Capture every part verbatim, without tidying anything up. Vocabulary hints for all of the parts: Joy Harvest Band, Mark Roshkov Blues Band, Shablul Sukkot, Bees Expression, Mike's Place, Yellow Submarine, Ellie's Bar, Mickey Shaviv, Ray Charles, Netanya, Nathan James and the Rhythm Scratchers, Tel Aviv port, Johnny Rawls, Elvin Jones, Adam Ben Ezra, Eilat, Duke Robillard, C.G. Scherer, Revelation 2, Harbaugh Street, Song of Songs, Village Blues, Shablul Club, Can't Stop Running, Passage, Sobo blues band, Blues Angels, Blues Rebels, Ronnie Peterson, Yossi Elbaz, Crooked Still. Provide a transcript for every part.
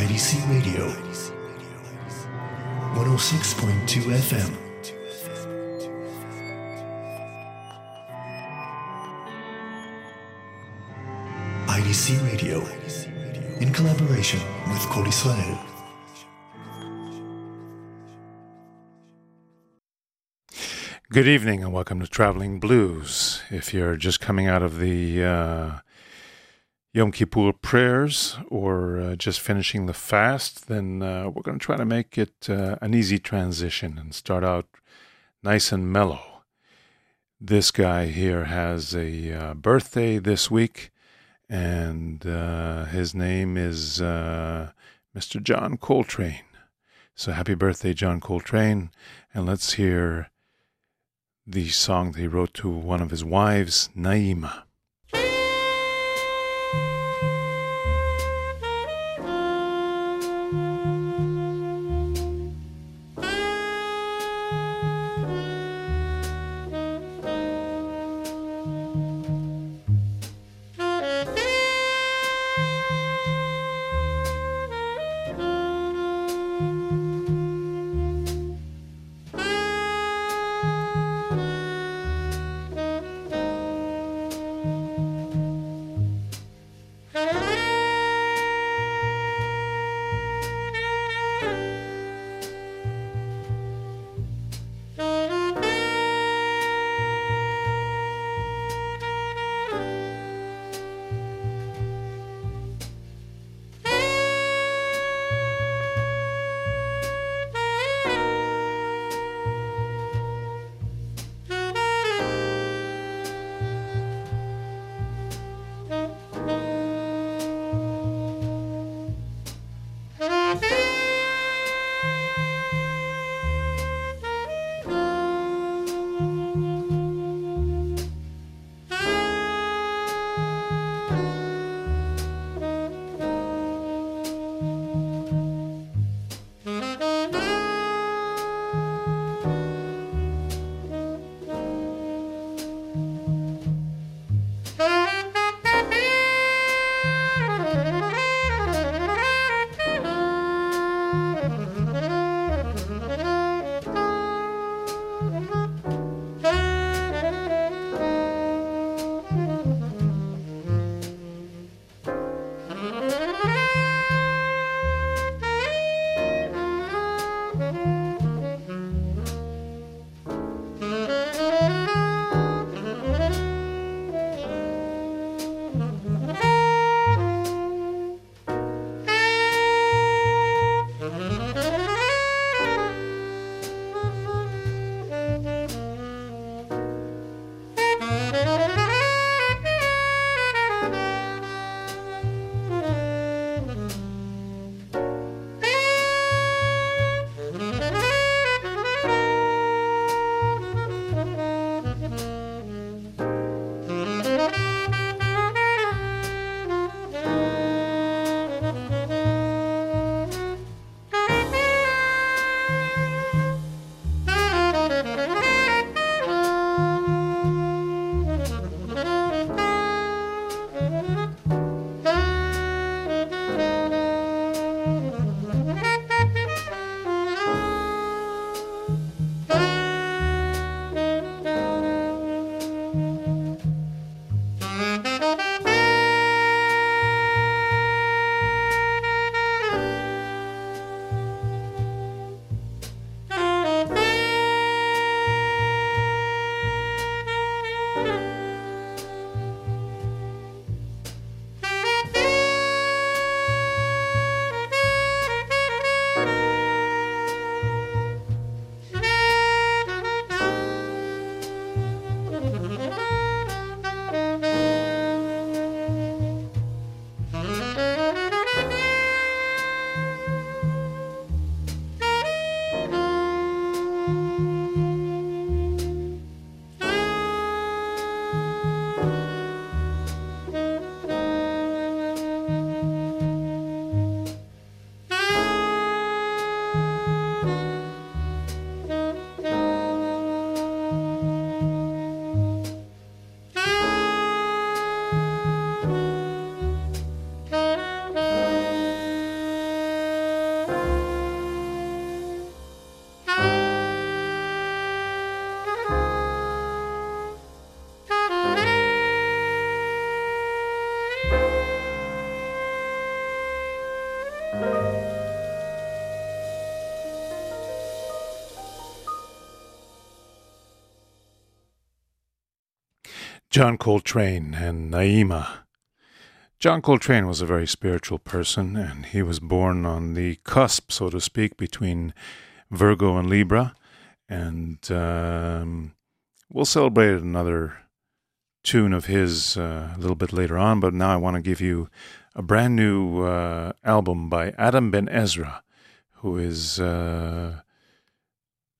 I D C Radio, one oh six point two F M. I D C Radio, in collaboration with Kol Yisrael. Good evening and welcome to Traveling Blues. If you're just coming out of the uh, Yom Kippur prayers or uh, just finishing the fast, then uh, we're going to try to make it uh, an easy transition and start out nice and mellow. This guy here has a uh, birthday this week, and uh, his name is uh, Mister John Coltrane. So happy birthday, John Coltrane, and let's hear the song that he wrote to one of his wives, Naima. John Coltrane and Naima. John Coltrane was a very spiritual person, and he was born on the cusp, so to speak, between Virgo and Libra, and um, we'll celebrate another tune of his uh, a little bit later on, but now I want to give you a brand new uh, album by Adam Ben Ezra, who is uh, a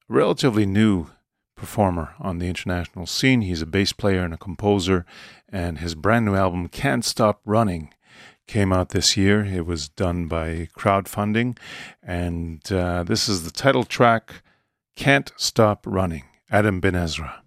relatively new performer on the international scene. He's a bass player and a composer, and his brand new album, Can't Stop Running, came out this year. It was done by crowdfunding, and uh, this is the title track, Can't Stop Running, Adam Ben Ezra.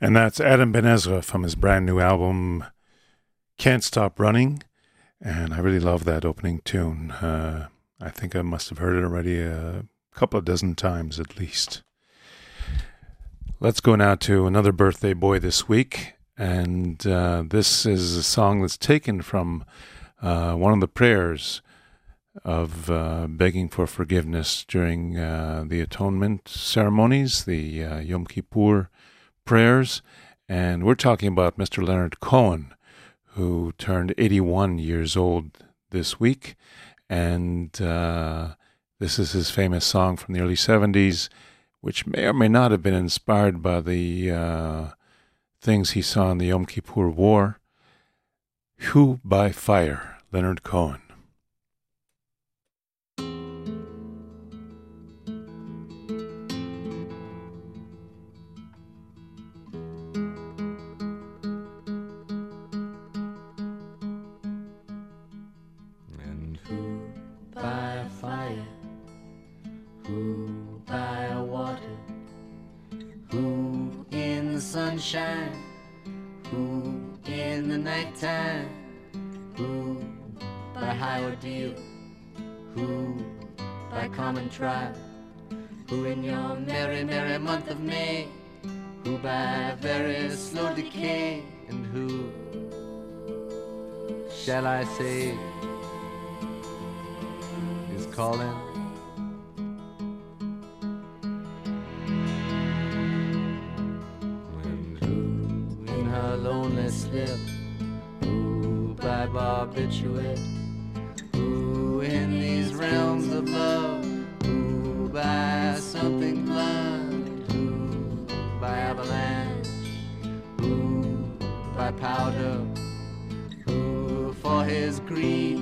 And that's Adam Ben Ezra from his brand new album, Can't Stop Running. And I really love that opening tune. Uh, I think I must have heard it already a couple of dozen times at least. Let's go now to another birthday boy this week. And uh, this is a song that's taken from uh, one of the prayers of uh, begging for forgiveness during uh, the atonement ceremonies, the uh, Yom Kippur prayers. And we're talking about Mister Leonard Cohen, who turned eighty-one years old this week. And uh, this is his famous song from the early seventies, which may or may not have been inspired by the uh, things he saw in the Yom Kippur War. Who by Fire, Leonard Cohen. Sunshine, who in the nighttime, who by high ordeal, who by common trial, who in your merry, merry month of May, who by very slow decay, and who shall I say is calling? Slip, who by barbiturate, who in these realms of love, who by something blunt, who by avalanche, who by powder, who for his greed,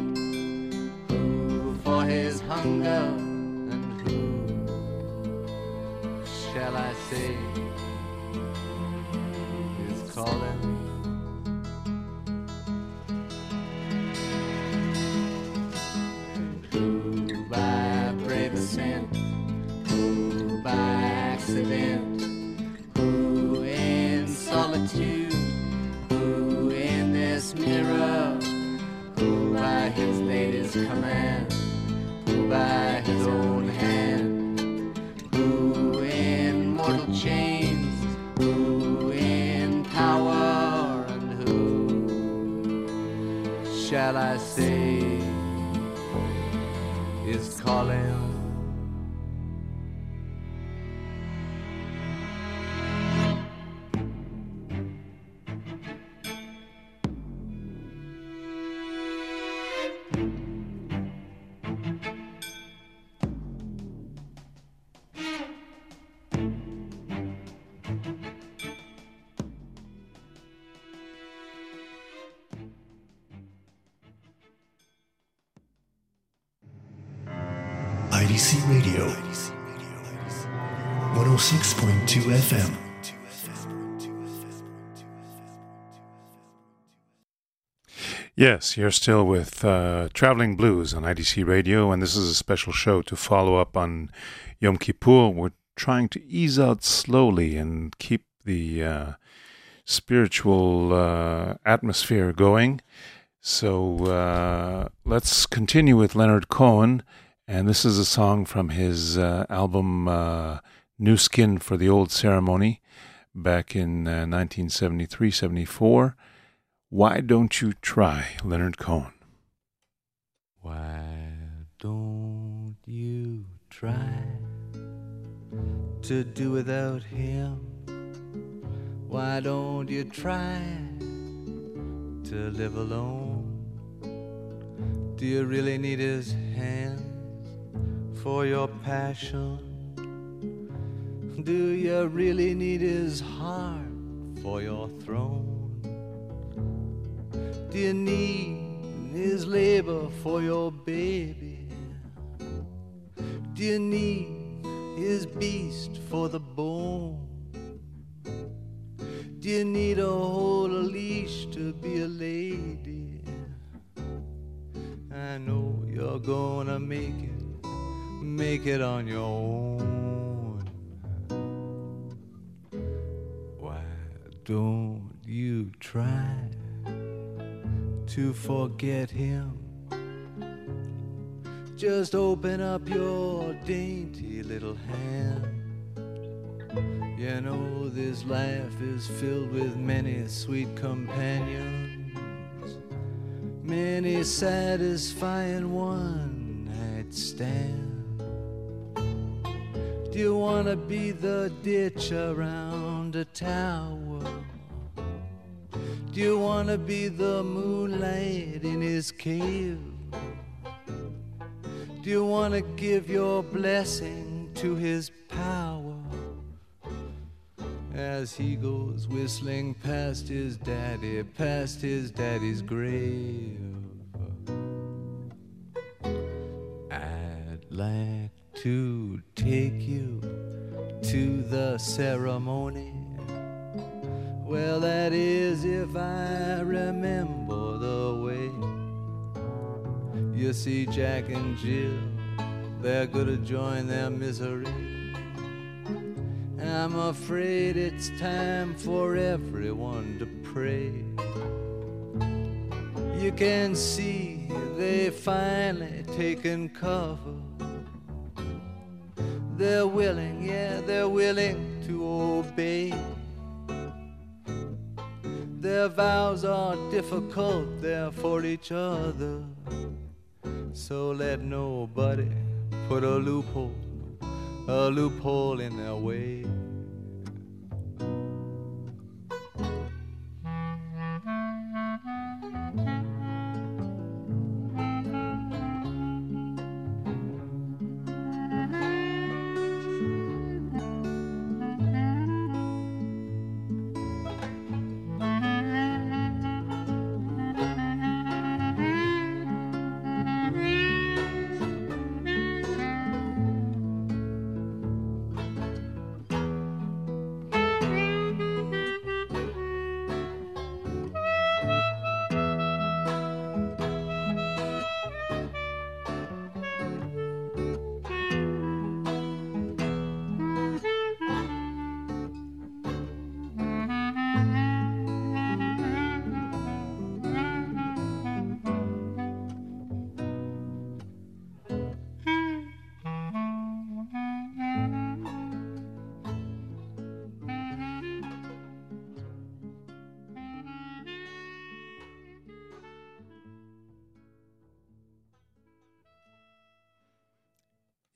who for his hunger, and who shall I say is calling? Who in solitude, who in this mirror, who by his lady's command, who by his own hand, who in mortal chains, who in power, and who shall I say is calling? F M. Yes, you're still with uh, Traveling Blues on I D C Radio, and this is a special show to follow up on Yom Kippur. We're trying to ease out slowly and keep the uh, spiritual uh, atmosphere going. So uh, let's continue with Leonard Cohen, and this is a song from his uh, album uh, New Skin for the Old Ceremony, back in uh, nineteen seventy-three seventy-four. Why Don't You Try, Leonard Cohen. Why don't you try to do without him? Why don't you try to live alone? Do you really need his hands for your passion? Do you really need his heart for your throne? Do you need his labor for your baby? Do you need his beast for the bone? Do you need a whole leash to be a lady? I know you're gonna make it, make it on your own. don't you try to forget him. Just open up your dainty little hand. You know this life is filled with many sweet companions, many satisfying one-night stands. Do you want to be the ditch around a tower? Do you want to be the moonlight in his cave? Do you want to give your blessing to his power as he goes whistling past his daddy, past his daddy's grave? I'd like to take you to the ceremony. Well, that is if I remember the way. You see, Jack and Jill, they're gonna join their misery. I'm afraid it's time for everyone to pray. You can see they finally taken cover. They're willing, yeah, they're willing to obey. Their vows are difficult, they're for each other. So let nobody put a loophole, a loophole in their way.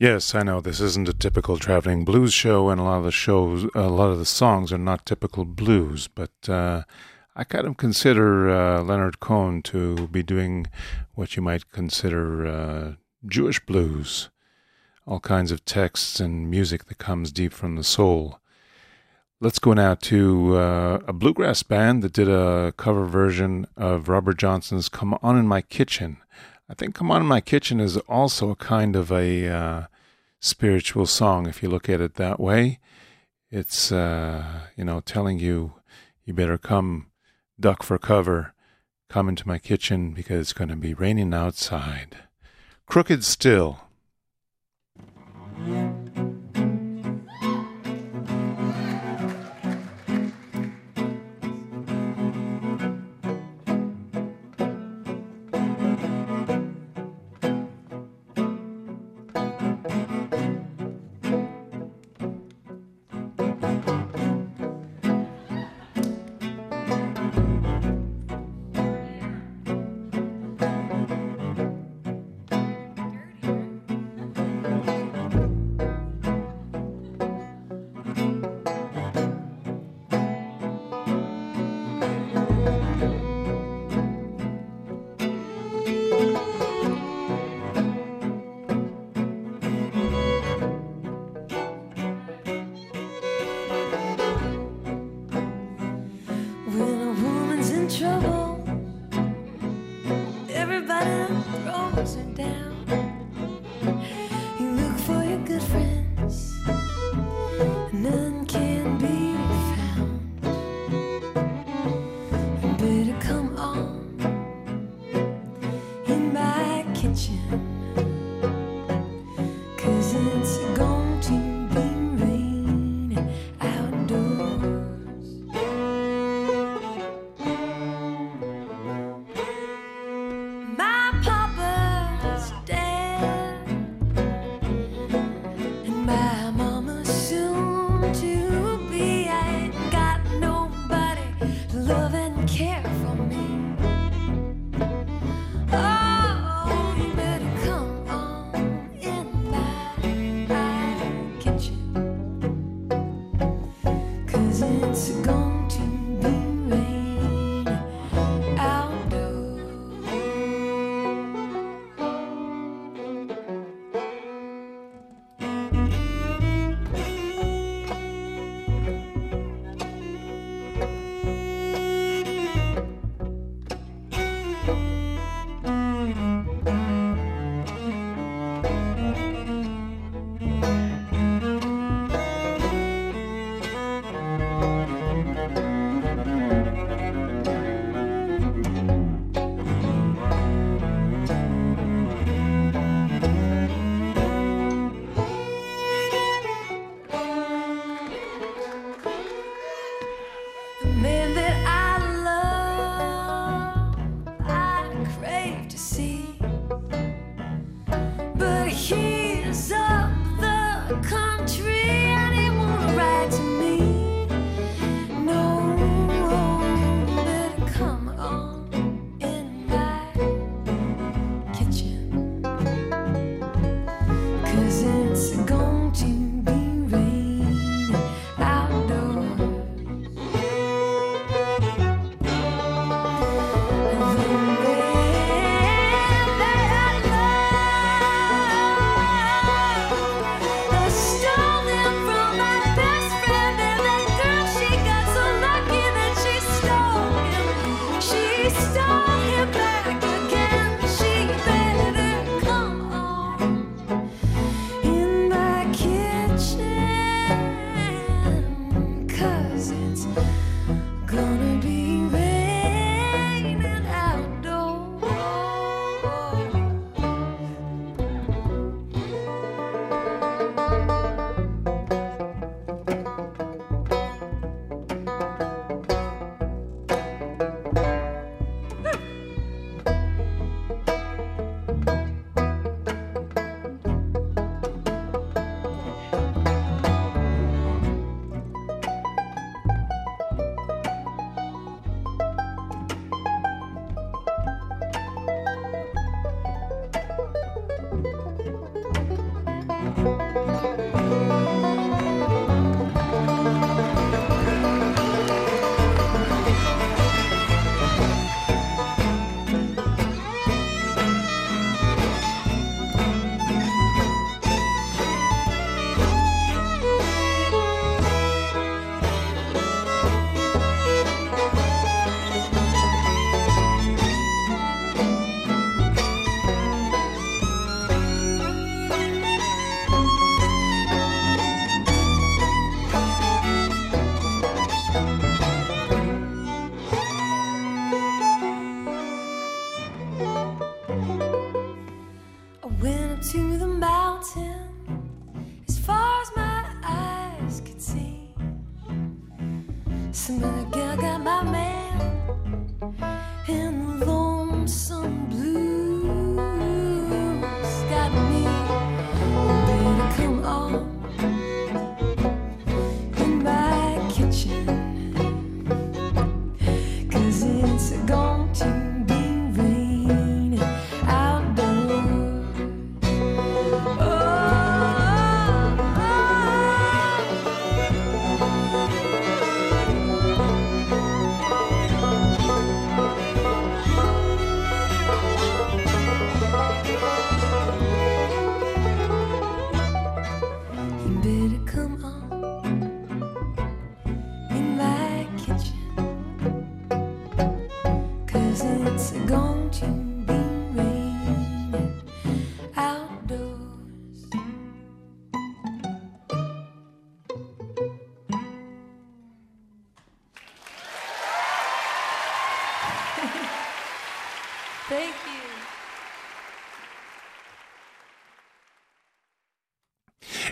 Yes, I know this isn't a typical traveling blues show, and a lot of the shows, a lot of the songs are not typical blues. But uh, I kind of consider uh, Leonard Cohen to be doing what you might consider uh, Jewish blues, all kinds of texts and music that comes deep from the soul. Let's go now to uh, a bluegrass band that did a cover version of Robert Johnson's "Come On in My Kitchen." I think Come On In My Kitchen is also a kind of a uh, spiritual song, if you look at it that way. It's, uh, you know, telling you, you better come, duck for cover, come into my kitchen because it's going to be raining outside. Crooked Still. Going to be rain outdoors.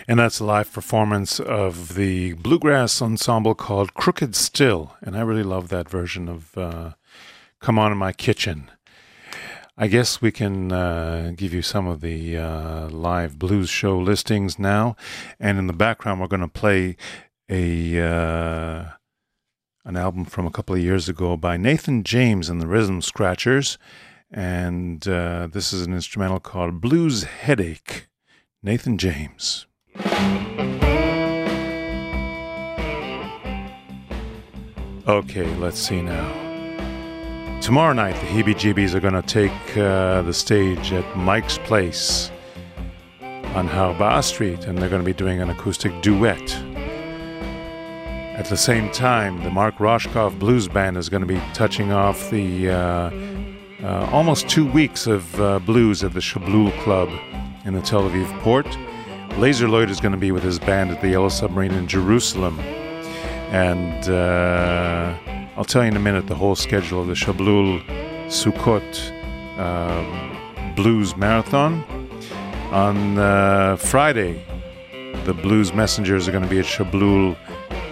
And that's a live performance of the bluegrass ensemble called Crooked Still. And I really love that version of uh, Come On in My Kitchen. I guess we can uh, give you some of the uh, live blues show listings now. And in the background, we're going to play a uh, an album from a couple of years ago by Nathan James and the Rhythm Scratchers. And uh, this is an instrumental called Blues Headache, Nathan James. Okay, let's see now. Tomorrow night, the Heebie Jeebies are going to take uh, the stage at Mike's Place on Harbaugh Street, and they're going to be doing an acoustic duet. At the same time, the Mark Roshkov Blues Band is going to be touching off the uh, uh, almost two weeks of uh, blues at the Shablul Club in the Tel Aviv port. Laser Lloyd is going to be with his band at the Yellow Submarine in Jerusalem. And uh, I'll tell you in a minute the whole schedule of the Shablul Sukkot uh, Blues Marathon. On uh, Friday, the Blues Messengers are going to be at Shablul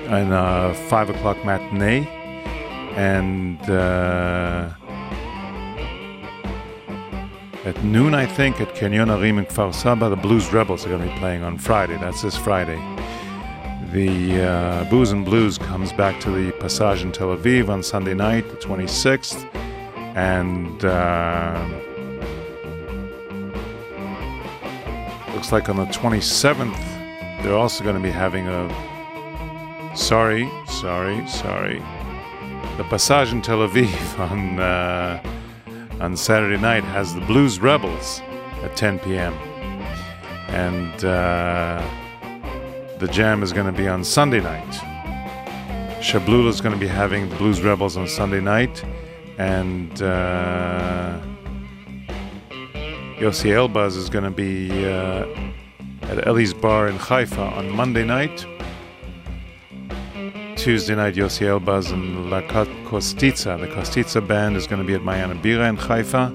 in a five o'clock matinee. And... Uh, At noon, I think, at Canyon Arim in Kfar Saba, the Blues Rebels are going to be playing on Friday. That's this Friday. The uh, Booze and Blues comes back to the Passage in Tel Aviv on Sunday night, the twenty-sixth. And uh, looks like on the twenty-seventh, they're also going to be having a... Sorry, sorry, sorry. The Passage in Tel Aviv on... Uh, on Saturday night has the Blues Rebels at ten p.m. And uh, the jam is going to be on Sunday night. Shablul is going to be having the Blues Rebels on Sunday night. And uh, Yossi Elbaz is going to be uh, at Ellie's Bar in Haifa on Monday night. Tuesday night, Yossi Elbaz and La Kostitsa, the Kostitsa band, is going to be at Mayana Bira in Haifa.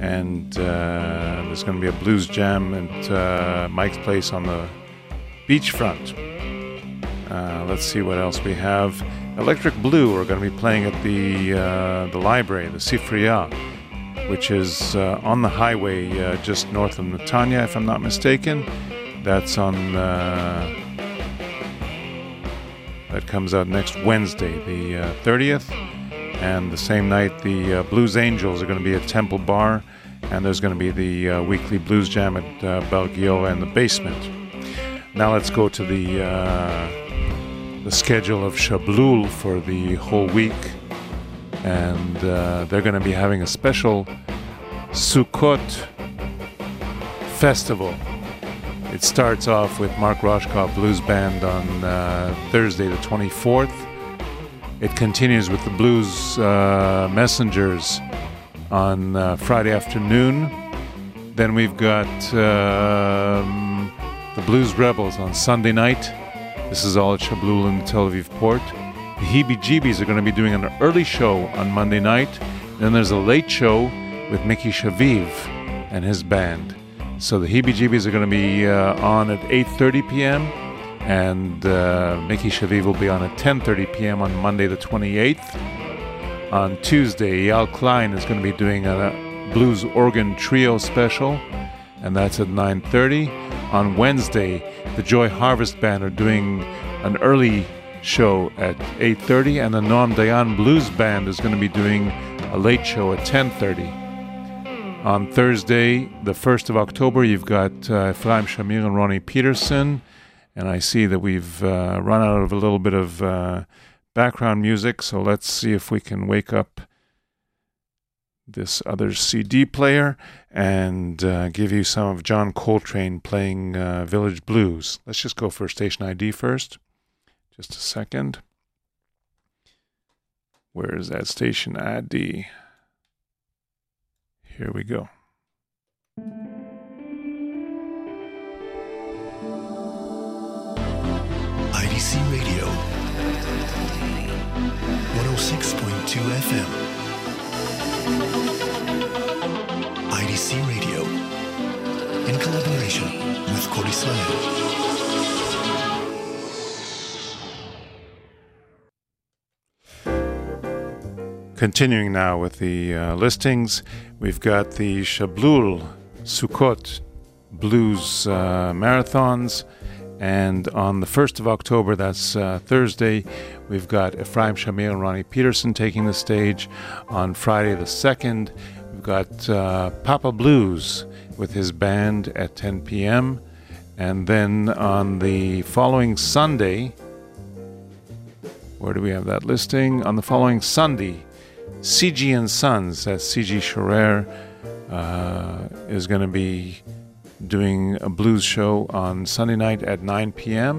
And uh, there's going to be a blues jam at uh, Mike's Place on the beachfront. Uh, let's see what else we have. Electric Blue are going to be playing at the uh, the library, the Sifriya, which is uh, on the highway uh, just north of Netanya, if I'm not mistaken. That's on... Uh, That comes out next Wednesday, the uh, thirtieth. And the same night, the uh, Blues Angels are going to be at Temple Bar. And there's going to be the uh, weekly blues jam at uh, Belgiora in the basement. Now let's go to the uh, the schedule of Shablul for the whole week. And uh, they're going to be having a special Sukkot festival. It starts off with Mark Roshkov Blues Band on uh, Thursday the twenty-fourth. It continues with the Blues uh, Messengers on uh, Friday afternoon. Then we've got uh, um, the Blues Rebels on Sunday night. This is all at Shablul in the Tel Aviv port. The Heebie Jeebies are going to be doing an early show on Monday night. Then there's a late show with Mickey Shaviv and his band. So the Heebie Jeebies are going to be uh, on at eight thirty p.m. and uh, Mickey Shaviv will be on at ten thirty p.m. on Monday the twenty-eighth. On Tuesday, Eyal Klein is going to be doing a blues organ trio special, and that's at nine thirty. On Wednesday, the Joy Harvest Band are doing an early show at eight thirty, and the Noam Dayan Blues Band is going to be doing a late show at ten thirty. On Thursday, the first of October, you've got uh, Ephraim Shamir and Ronnie Peterson. And I see that we've uh, run out of a little bit of uh, background music, so let's see if we can wake up this other C D player and uh, give you some of John Coltrane playing uh, Village Blues. Let's just go for station I D first. Just a second. Where is that station I D? Here we go. I D C Radio, one oh six point two F M. I D C Radio, in collaboration with Kol Yisrael. Continuing now with the uh, listings. We've got the Shablul Sukkot Blues uh, Marathons. And on the first of October, that's uh, Thursday, we've got Ephraim Shamir and Ronnie Peterson taking the stage. On Friday the second, we've got uh, Papa Blues with his band at ten p.m. And then on the following Sunday, where do we have that listing? On the following Sunday, C G and Sons, that's C G Scherer, uh, is going to be doing a blues show on Sunday night at nine p.m.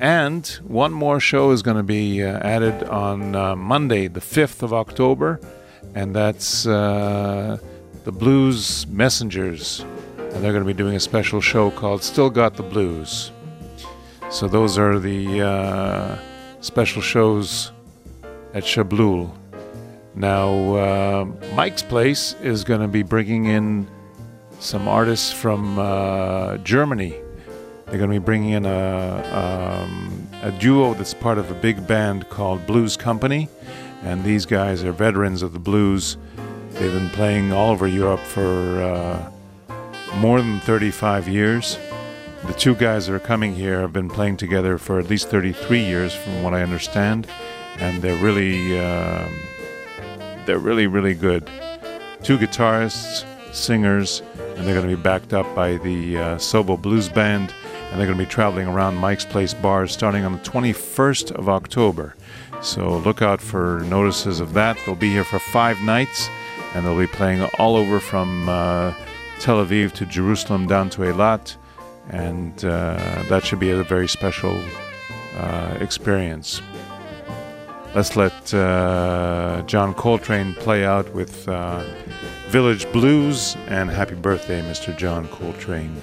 And one more show is going to be uh, added on uh, Monday, the fifth of October, and that's uh, the Blues Messengers. And they're going to be doing a special show called Still Got the Blues. So those are the uh, special shows at Shablul. Now, uh, Mike's Place is going to be bringing in some artists from uh, Germany. They're going to be bringing in a, um, a duo that's part of a big band called Blues Company. And these guys are veterans of the blues. They've been playing all over Europe for uh, more than thirty-five years. The two guys that are coming here have been playing together for at least thirty-three years, from what I understand, and they're really, uh, they're really, really good. Two guitarists, singers, and they're going to be backed up by the uh, Sobo Blues Band, and they're going to be traveling around Mike's Place bars starting on the twenty-first of October. So look out for notices of that. They'll be here for five nights, and they'll be playing all over from uh, Tel Aviv to Jerusalem down to Eilat. And uh, that should be a very special uh, experience. Let's let uh, John Coltrane play out with uh, Village Blues, and happy birthday, Mister John Coltrane.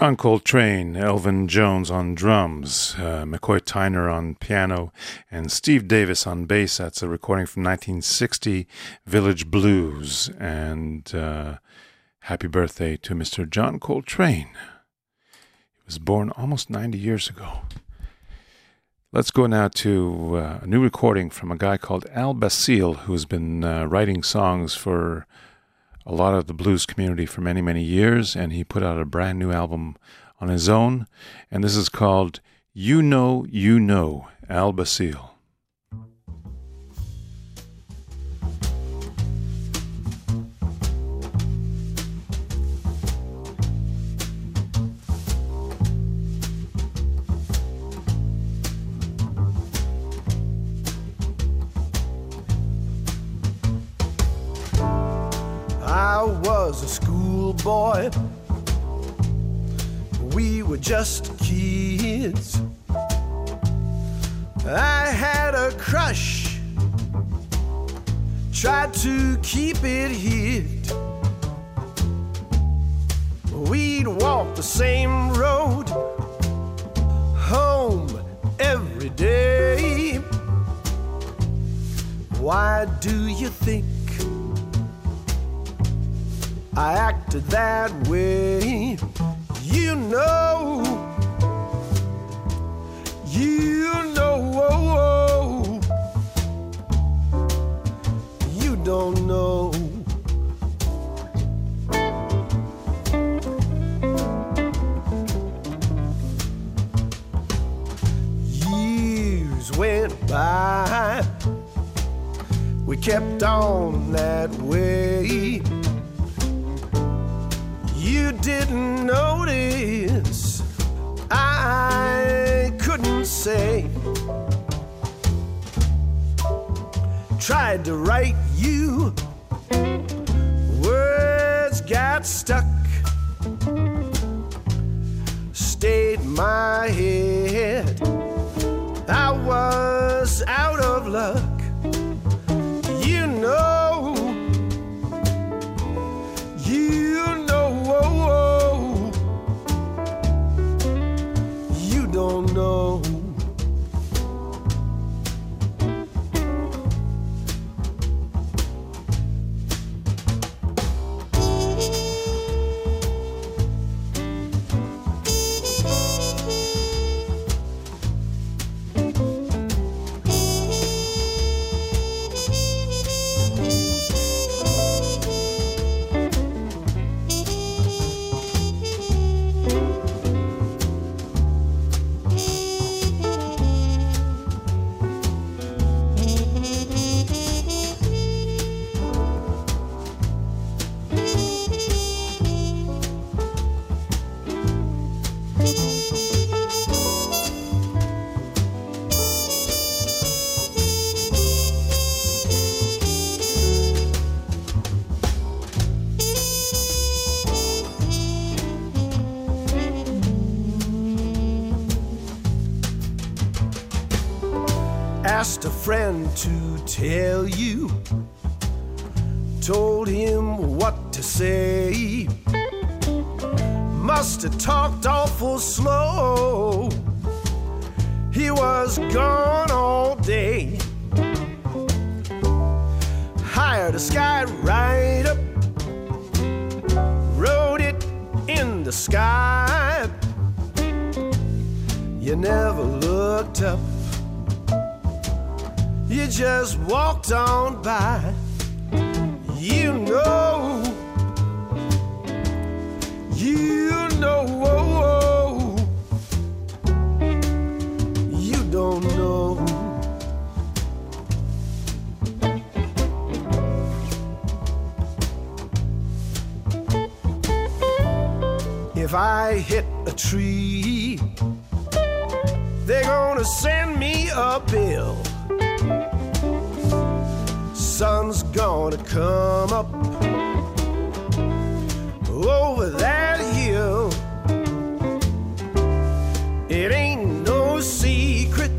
John Coltrane, Elvin Jones on drums, uh, McCoy Tyner on piano, and Steve Davis on bass. That's a recording from nineteen sixty, Village Blues. And uh, happy birthday to Mister John Coltrane. He was born almost ninety years ago. Let's go now to uh, a new recording from a guy called Al Basile, who's been uh, writing songs for a lot of the blues community for many, many years, and he put out a brand new album on his own, and this is called You Know You Know, Al Basile. I was a school little boy. We were just kids. I had a crush, tried to keep it hid. We'd walk the same road home every day. Why do you think I acted that way? You know, you know, you don't know. Years went by, we kept on that way. You didn't notice, I couldn't say. Tried to write you, words got stuck. Stayed my head, I was out of luck. You know, you know. Don't know. Asked a friend to tell you, told him what to say. Must have talked awful slow, he was gone all day. Hired a sky right up, rode it in the sky. You never looked up, you just walked on by. You know, you know, you don't know. If I hit a tree, they're gonna send me a bill. Sun's gonna come up over that hill. It ain't no secret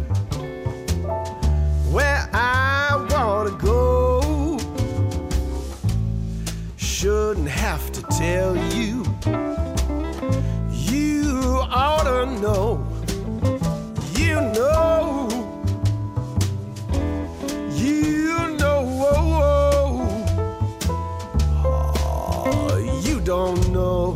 where I wanna go. Shouldn't have to tell you, you oughta know. You know, don't know.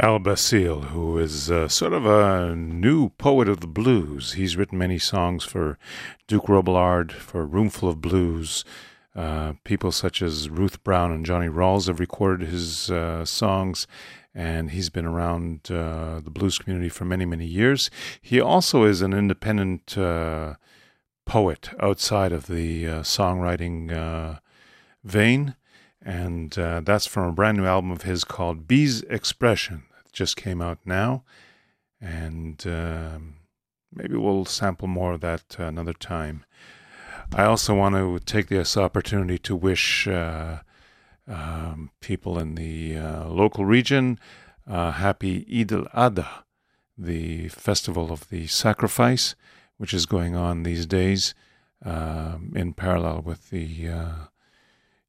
Al Basile, who is uh, sort of a new poet of the blues. He's written many songs for Duke Robillard, for Roomful of Blues. Uh, people such as Ruth Brown and Johnny Rawls have recorded his uh, songs, and he's been around uh, the blues community for many, many years. He also is an independent uh, poet outside of the uh, songwriting uh, vein, and uh, that's from a brand new album of his called Bees Expression. Just came out now, and uh, maybe we'll sample more of that uh, another time. I also want to take this opportunity to wish uh, um, people in the uh, local region uh, happy Eid al-Adha, the festival of the sacrifice, which is going on these days uh, in parallel with the uh,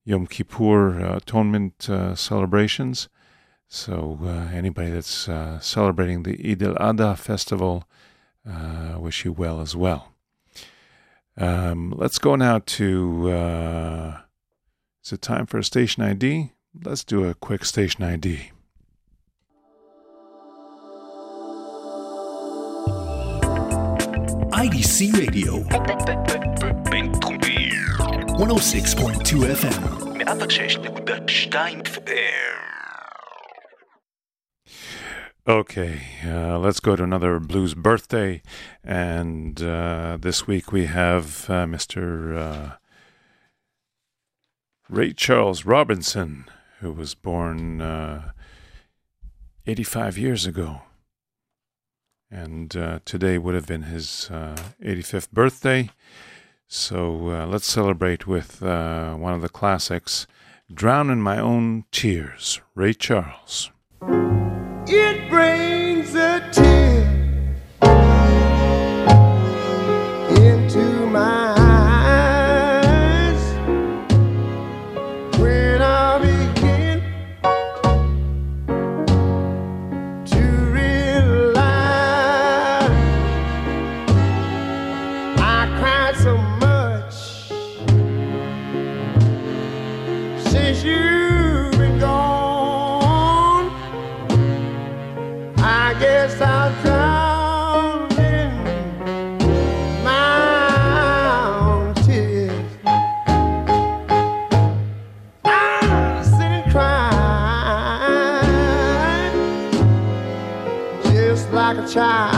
Yom Kippur uh, atonement uh, celebrations. So uh, anybody that's uh, celebrating the Eid al-Adha festival, uh, wish you well as well. Um, let's go now to, uh, is it time for a station I D? Let's do a quick station I D. I D C Radio, one oh six point two F M. Okay, uh, let's go to another blues birthday, and uh, this week we have uh, Mister Uh, Ray Charles Robinson, who was born uh, eighty-five years ago, and uh, today would have been his uh, eighty-fifth birthday, so uh, let's celebrate with uh, one of the classics, Drown in My Own Tears, Ray Charles. It brings a tear into my eyes when I begin to realize I cried so much since you've been gone. I guess I'll drown in my own tears. I sit and cry just like a child.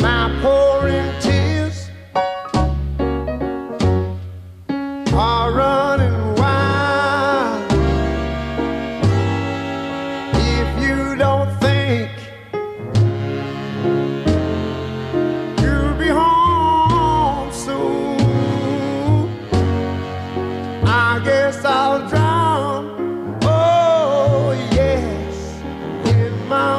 My pouring tears are running I'll drown, oh yes, in my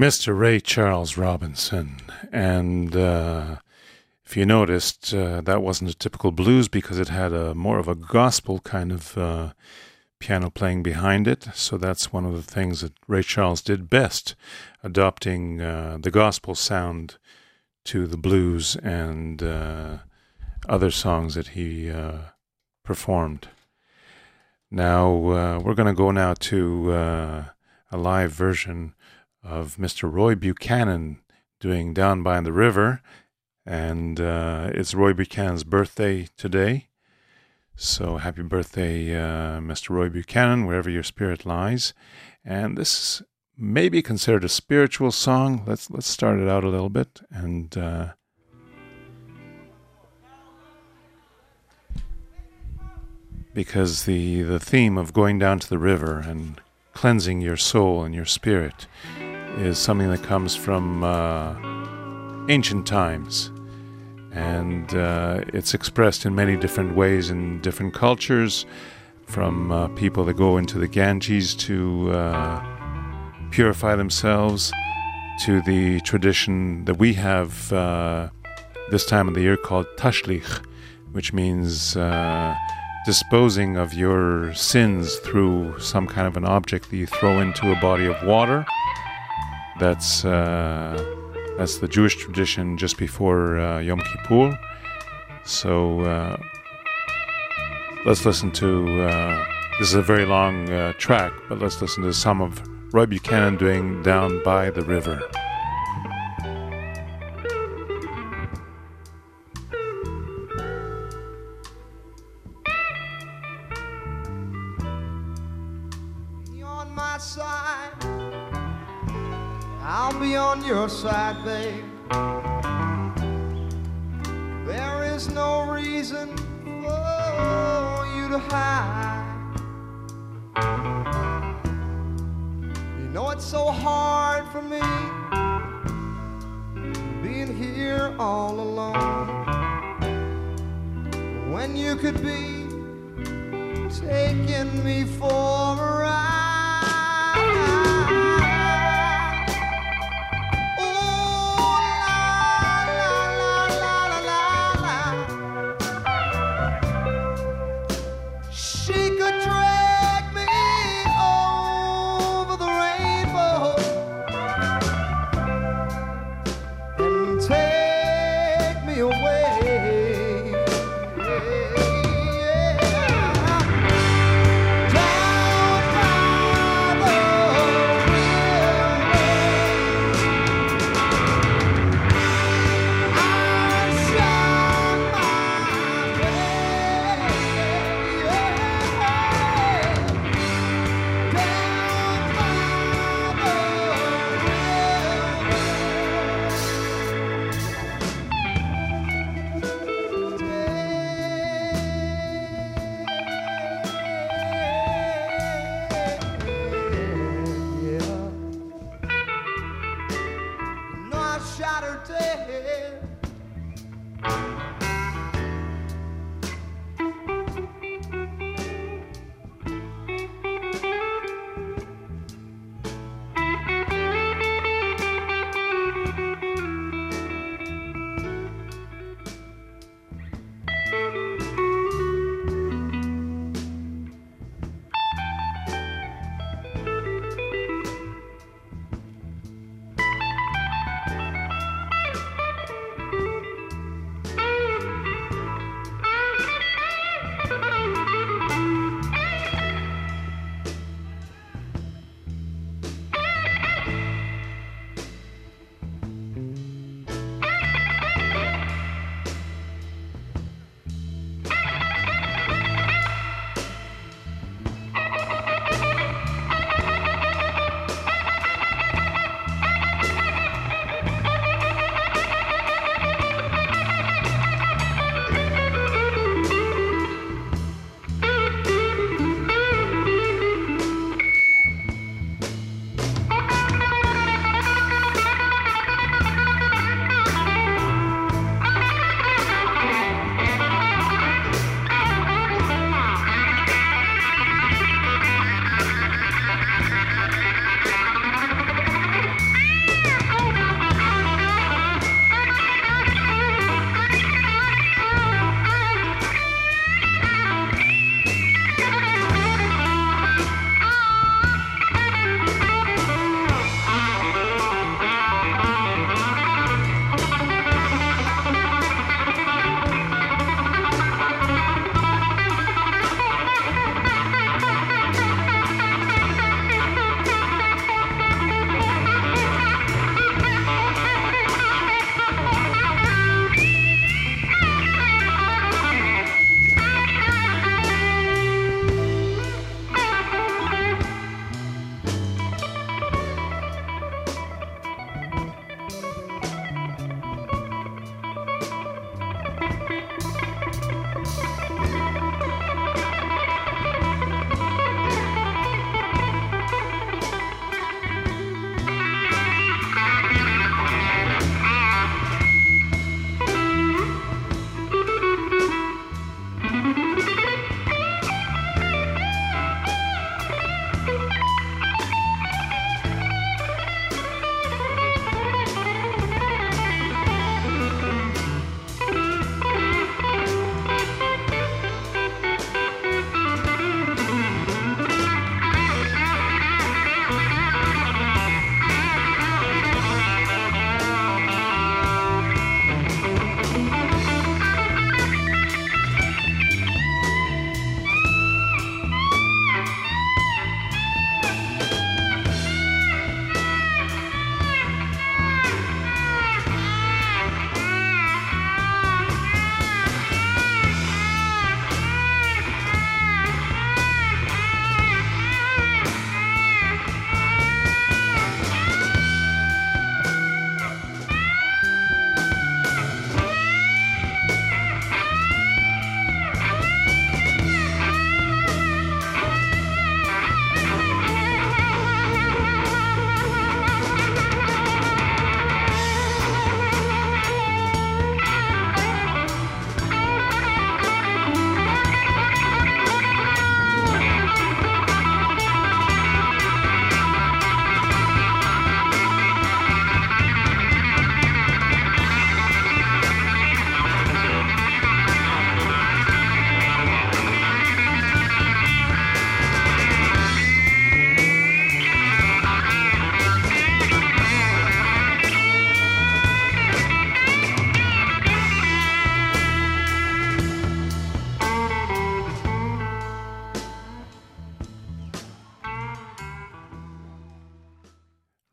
Mister Ray Charles Robinson, and uh, if you noticed, uh, that wasn't a typical blues because it had a more of a gospel kind of uh, piano playing behind it, so that's one of the things that Ray Charles did best, adopting uh, the gospel sound to the blues and uh, other songs that he uh, performed. Now, uh, we're going to go now to uh, a live version of Mister Roy Buchanan doing Down by the River, and uh, it's Roy Buchanan's birthday today, so happy birthday uh, Mister Roy Buchanan, wherever your spirit lies. And this may be considered a spiritual song. Let's let's start it out a little bit, and uh, because the, the theme of going down to the river and cleansing your soul and your spirit is something that comes from uh, ancient times, and uh, it's expressed in many different ways in different cultures, from uh, people that go into the Ganges to uh, purify themselves, to the tradition that we have uh, this time of the year called Tashlich, which means uh, disposing of your sins through some kind of an object that you throw into a body of water. That's uh, that's the Jewish tradition just before uh, Yom Kippur. So uh, let's listen to, uh, this is a very long uh, track, but let's listen to some of Roy Buchanan doing Down by the River. On your side, babe, there is no reason for you to hide. You know it's so hard for me being here all alone, when you could be taking me for a ride. Bye.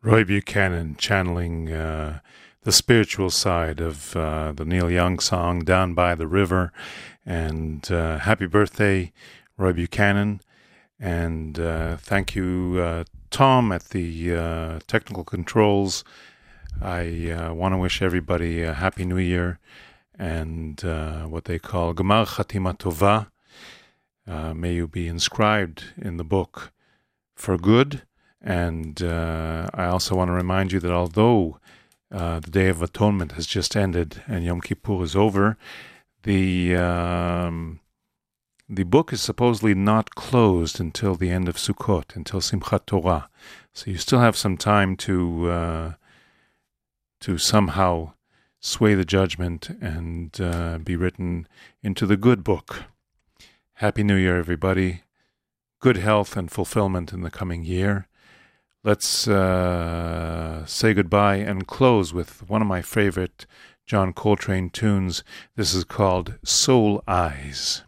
Roy Buchanan channeling uh, the spiritual side of uh, the Neil Young song, Down by the River, and uh, happy birthday, Roy Buchanan, and uh, thank you, uh, Tom, at the uh, technical controls. I uh, want to wish everybody a Happy New Year and uh, what they call Gemar Chatima Tova. Uh, may you be inscribed in the book for good. And uh, I also want to remind you that although uh, the Day of Atonement has just ended and Yom Kippur is over, the um, the book is supposedly not closed until the end of Sukkot, until Simchat Torah. So you still have some time to uh, to somehow sway the judgment and uh, be written into the good book. Happy New Year, everybody. Good health and fulfillment in the coming year. Let's uh, say goodbye and close with one of my favorite John Coltrane tunes. This is called Soul Eyes.